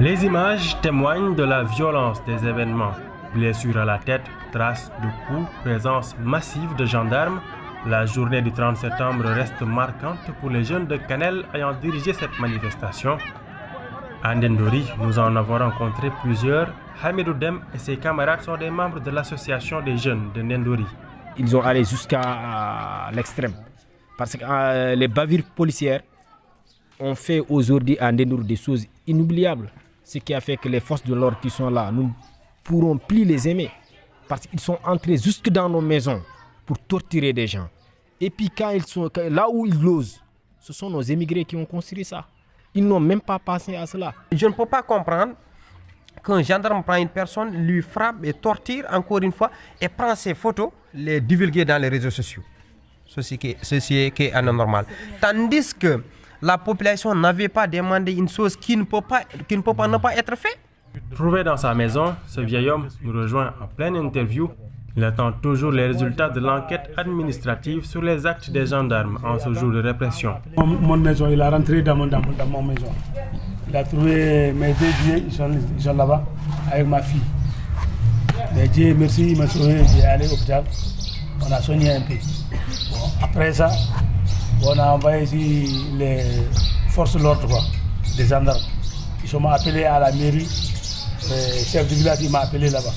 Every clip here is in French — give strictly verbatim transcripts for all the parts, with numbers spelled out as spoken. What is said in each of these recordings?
Les images témoignent de la violence des événements. Blessures à la tête, traces de coups, présence massive de gendarmes. La journée du trente septembre reste marquante pour les jeunes de Kanel ayant dirigé cette manifestation. À Ndendori, nous en avons rencontré plusieurs. Hamid Oudem et ses camarades sont des membres de l'association des jeunes de Ndendori. Ils ont allé jusqu'à l'extrême. Parce que euh, les bavures policières ont fait aujourd'hui à Ndendori des choses inoubliables. Ce qui a fait que les forces de l'ordre qui sont là, nous ne pourrons plus les aimer. Parce qu'ils sont entrés jusque dans nos maisons pour torturer des gens. Et puis quand ils sont, là où ils osent, ce sont nos émigrés qui ont construit ça. Ils n'ont même pas pensé à cela. Je ne peux pas comprendre qu'un gendarme prend une personne, lui frappe et torture encore une fois et prend ses photos, les divulguer dans les réseaux sociaux. Ceci qui, ceci est, qui est anormal. Tandis que la population n'avait pas demandé une chose qui ne peut pas, qui ne peut pas, ne pas être faite. Trouvé dans sa maison, ce vieil homme nous rejoint en pleine interview. Il attend toujours les résultats de l'enquête administrative sur les actes des gendarmes en ce jour de répression. Mon, mon maison, il a rentré dans mon, dans, dans mon maison. Il a trouvé mes deux vieux, ils sont, sont là-bas, avec ma fille. Mais Dieu merci, il m'a sauvé, j'ai allé à l'hôpital. On a soigné un peu. Bon, après ça, on a envoyé ici les forces de l'ordre, des gendarmes. Ils m'ont appelé à la mairie. Le chef du village, il m'a appelé là-bas.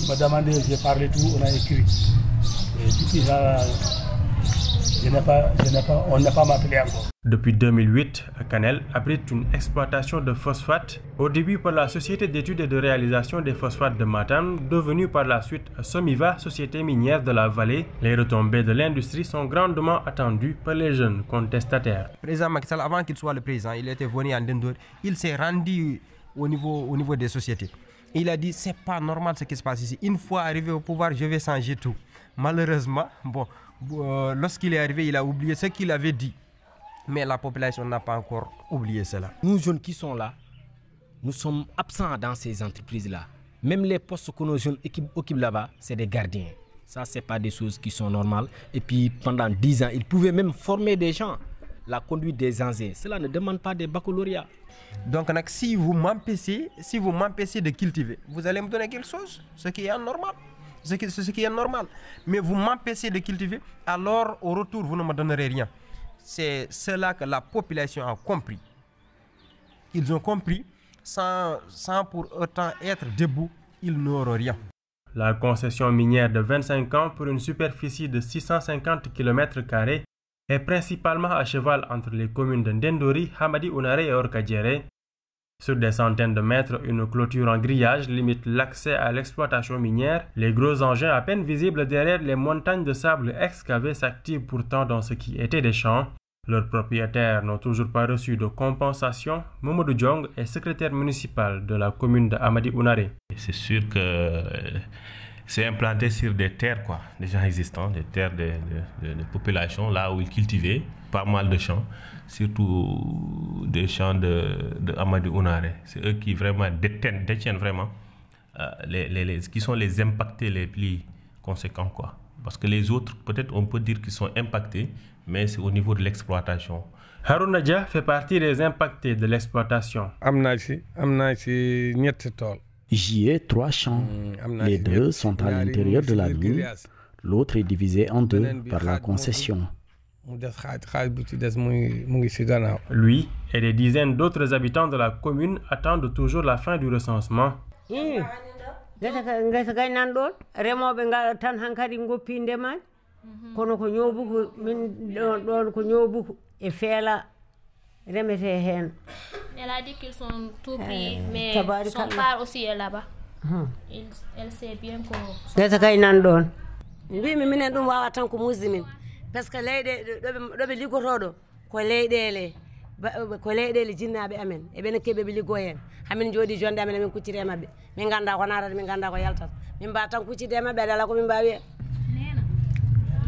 Il m'a demandé, j'ai parlé tout, on a écrit. Et depuis ça, je n'ai pas, je n'ai pas, on n'a pas m'appelé encore. Depuis deux mille huit, Kanel abrite une exploitation de phosphates, au début par la Société d'études et de réalisation des phosphates de Matam, devenue par la suite Somiva, Société minière de la Vallée. Les retombées de l'industrie sont grandement attendues par les jeunes contestataires. Le président Macky Sall, avant qu'il soit le président, il était venu à Ndendori, il s'est rendu au niveau, au niveau des sociétés. Il a dit, c'est pas normal ce qui se passe ici. Une fois arrivé au pouvoir, je vais changer tout. Malheureusement, bon, euh, lorsqu'il est arrivé, il a oublié ce qu'il avait dit. Mais la population n'a pas encore oublié cela. Nous jeunes qui sont là, nous sommes absents dans ces entreprises-là. Même les postes que nos jeunes occupent là-bas, c'est des gardiens. Ça, ce n'est pas des choses qui sont normales. Et puis, pendant dix ans, ils pouvaient même former des gens. La conduite des anciens, cela ne demande pas des baccalauréats. Donc, si vous m'empêchez, si vous m'empêchez de cultiver, vous allez me donner quelque chose, ce qui est normal, ce qui, ce qui est normal. Mais vous m'empêchez de cultiver, alors au retour, vous ne me donnerez rien. C'est cela que la population a compris. Ils ont compris, sans, sans pour autant être debout, ils n'auront rien. La concession minière de vingt-cinq ans pour une superficie de six cent cinquante kilomètres carrés est principalement à cheval entre les communes de Ndendori, Hamadi Ounaré et Orkadiere. Sur des centaines de mètres, une clôture en grillage limite l'accès à l'exploitation minière. Les gros engins à peine visibles derrière les montagnes de sable excavées s'activent pourtant dans ce qui était des champs. Leurs propriétaires n'ont toujours pas reçu de compensation. Momo Diong est secrétaire municipal de la commune de Hamadi Ounaré. C'est sûr que c'est implanté sur des terres, quoi, des gens existants, des terres de, de, de, de population, là où ils cultivaient pas mal de champs, surtout des champs de, de Hamadi Ounaré. C'est eux qui vraiment détiennent, détiennent vraiment, euh, les, les, les, qui sont les impactés les plus conséquents, quoi. Parce que les autres, peut-être on peut dire qu'ils sont impactés, mais c'est au niveau de l'exploitation. Harouna Dia fait partie des impactés de l'exploitation. J'y ai trois champs. Les deux sont à l'intérieur de la mine. L'autre est divisé en deux par la concession. Lui et des dizaines d'autres habitants de la commune attendent toujours la fin du recensement. Elle a dit qu'ils sont tout pris, mais son père aussi est là-bas. Elle sait bien qu'on... Oui, mais mine dum wawa tan ko muslimin parce que leyde do be ligotodo ko leydele ko leydele jinnabe amen e ben kebe be ligoyen amen jodi jonde amen amen kuccire mabbe min ganda ko narata min ganda ko yaltata min ba tan kuccide mabbe dala ko min ba wi nena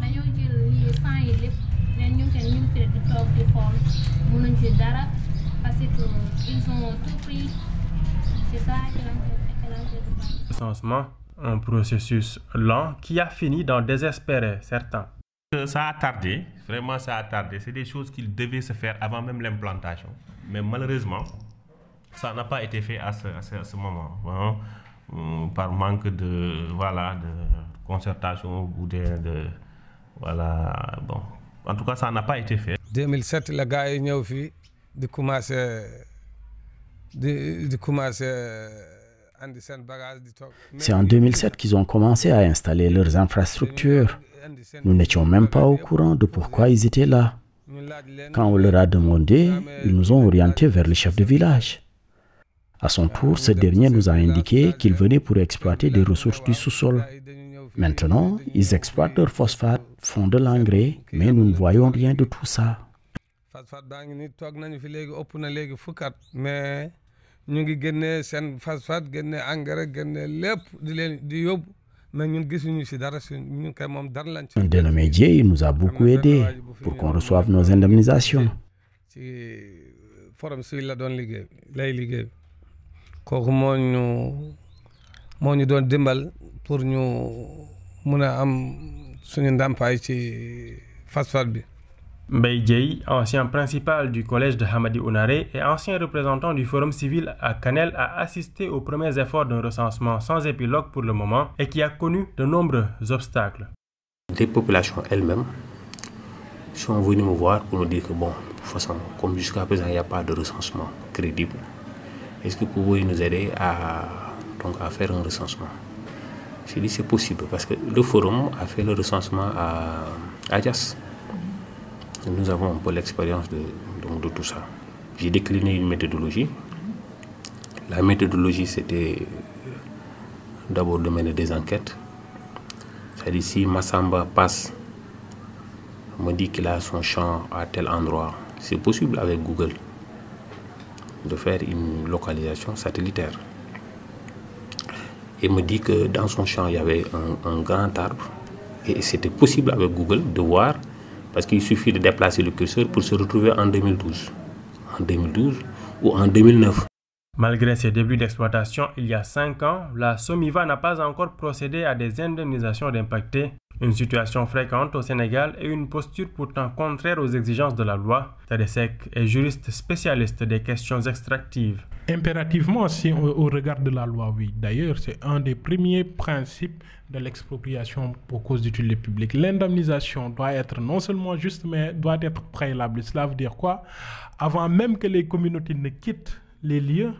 nañu jël li cent yi lepp nen ñu ken ñu fi de top de forme. Recensement, un processus lent qui a fini d'en désespérer certains. Ça a tardé, vraiment ça a tardé. C'est des choses qui devaient se faire avant même l'implantation. Mais malheureusement, Ça n'a pas été fait à ce, à ce, à ce moment, hein, euh, par manque de, voilà, de concertation ou de, de... Voilà, bon. En tout cas, ça n'a pas été fait. En deux mille sept, les gars sont venus de commencer... de, de commencer... C'est en deux mille sept qu'ils ont commencé à installer leurs infrastructures. Nous n'étions même pas au courant de pourquoi ils étaient là. Quand on leur a demandé, ils nous ont orientés vers le chef de village. À son tour, ce dernier nous a indiqué qu'il venait pour exploiter des ressources du sous-sol. Maintenant, ils exploitent leurs phosphates, font de l'engrais, mais nous ne voyons rien de tout ça. Nous avons phosphate, un dénommé Djeyei nous a beaucoup aidé pour qu'on reçoive nos indemnisations. Mbaï Djeyei, ancien principal du collège de Hamadi Ounaré et ancien représentant du Forum Civil à Kanel, a assisté aux premiers efforts d'un recensement sans épilogue pour le moment et qui a connu de nombreux obstacles. Les populations elles-mêmes sont venues me voir pour me dire que, bon, de toute façon, comme jusqu'à présent, il n'y a pas de recensement crédible, est-ce que vous pouvez nous aider à, donc, à faire un recensement? J'ai dit c'est possible parce que le Forum a fait le recensement à Adjas. Nous avons un peu l'expérience de, de, de tout ça. J'ai décliné une méthodologie. La méthodologie, c'était d'abord de mener des enquêtes. C'est-à-dire, si Massamba passe, me dit qu'il a son champ à tel endroit, c'est possible avec Google de faire une localisation satellitaire. Et me dit que dans son champ, il y avait un, un grand arbre. Et c'était possible avec Google de voir. Parce qu'il suffit de déplacer le curseur pour se retrouver en deux mille douze, en deux mille douze ou en deux mille neuf. Malgré ses débuts d'exploitation il y a cinq ans, la Somiva n'a pas encore procédé à des indemnisations d'impactés, une situation fréquente au Sénégal et une posture pourtant contraire aux exigences de la loi. Tadesec est juriste spécialiste des questions extractives. Impérativement, si on, au regard de la loi, oui. D'ailleurs, c'est un des premiers principes de l'expropriation pour cause d'utilité publique. L'indemnisation doit être non seulement juste, mais doit être préalable. Cela veut dire quoi? Avant même que les communautés ne quittent les lieux,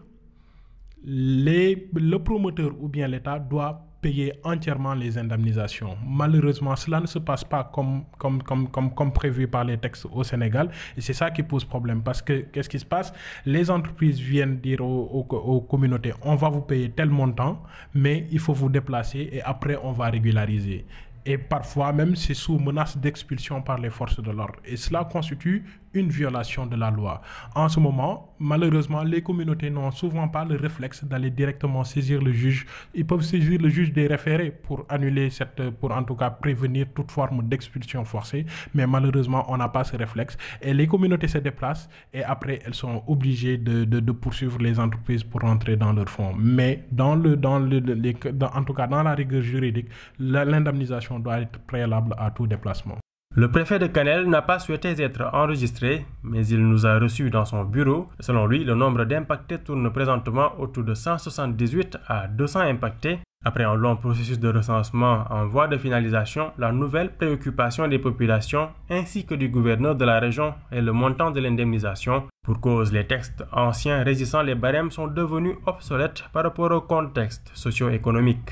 les, le promoteur ou bien l'État doit payer entièrement les indemnisations. Malheureusement, cela ne se passe pas comme, comme, comme, comme, comme prévu par les textes au Sénégal. Et c'est ça qui pose problème. Parce que, qu'est-ce qui se passe? Les entreprises viennent dire aux, aux, aux communautés, on va vous payer tel montant, mais il faut vous déplacer et après on va régulariser. Et parfois même, c'est sous menace d'expulsion par les forces de l'ordre. Et cela constitue une violation de la loi. En ce moment, malheureusement, les communautés n'ont souvent pas le réflexe d'aller directement saisir le juge. Ils peuvent saisir le juge des référés pour annuler cette, pour en tout cas prévenir toute forme d'expulsion forcée. Mais malheureusement, on n'a pas ce réflexe. Et les communautés se déplacent et après, elles sont obligées de, de, de poursuivre les entreprises pour rentrer dans leurs fonds. Mais dans le, dans le, les, dans, en tout cas, dans la rigueur juridique, l'indemnisation doit être préalable à tout déplacement. Le préfet de Kanel n'a pas souhaité être enregistré, mais il nous a reçus dans son bureau. Selon lui, le nombre d'impactés tourne présentement autour de cent soixante-dix-huit à deux cents impactés. Après un long processus de recensement en voie de finalisation, la nouvelle préoccupation des populations ainsi que du gouverneur de la région est le montant de l'indemnisation. Pour cause, les textes anciens régissant les barèmes sont devenus obsolètes par rapport au contexte socio-économique.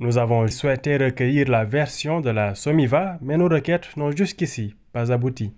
Nous avons souhaité recueillir la version de la Somiva, mais nos requêtes n'ont jusqu'ici pas abouti.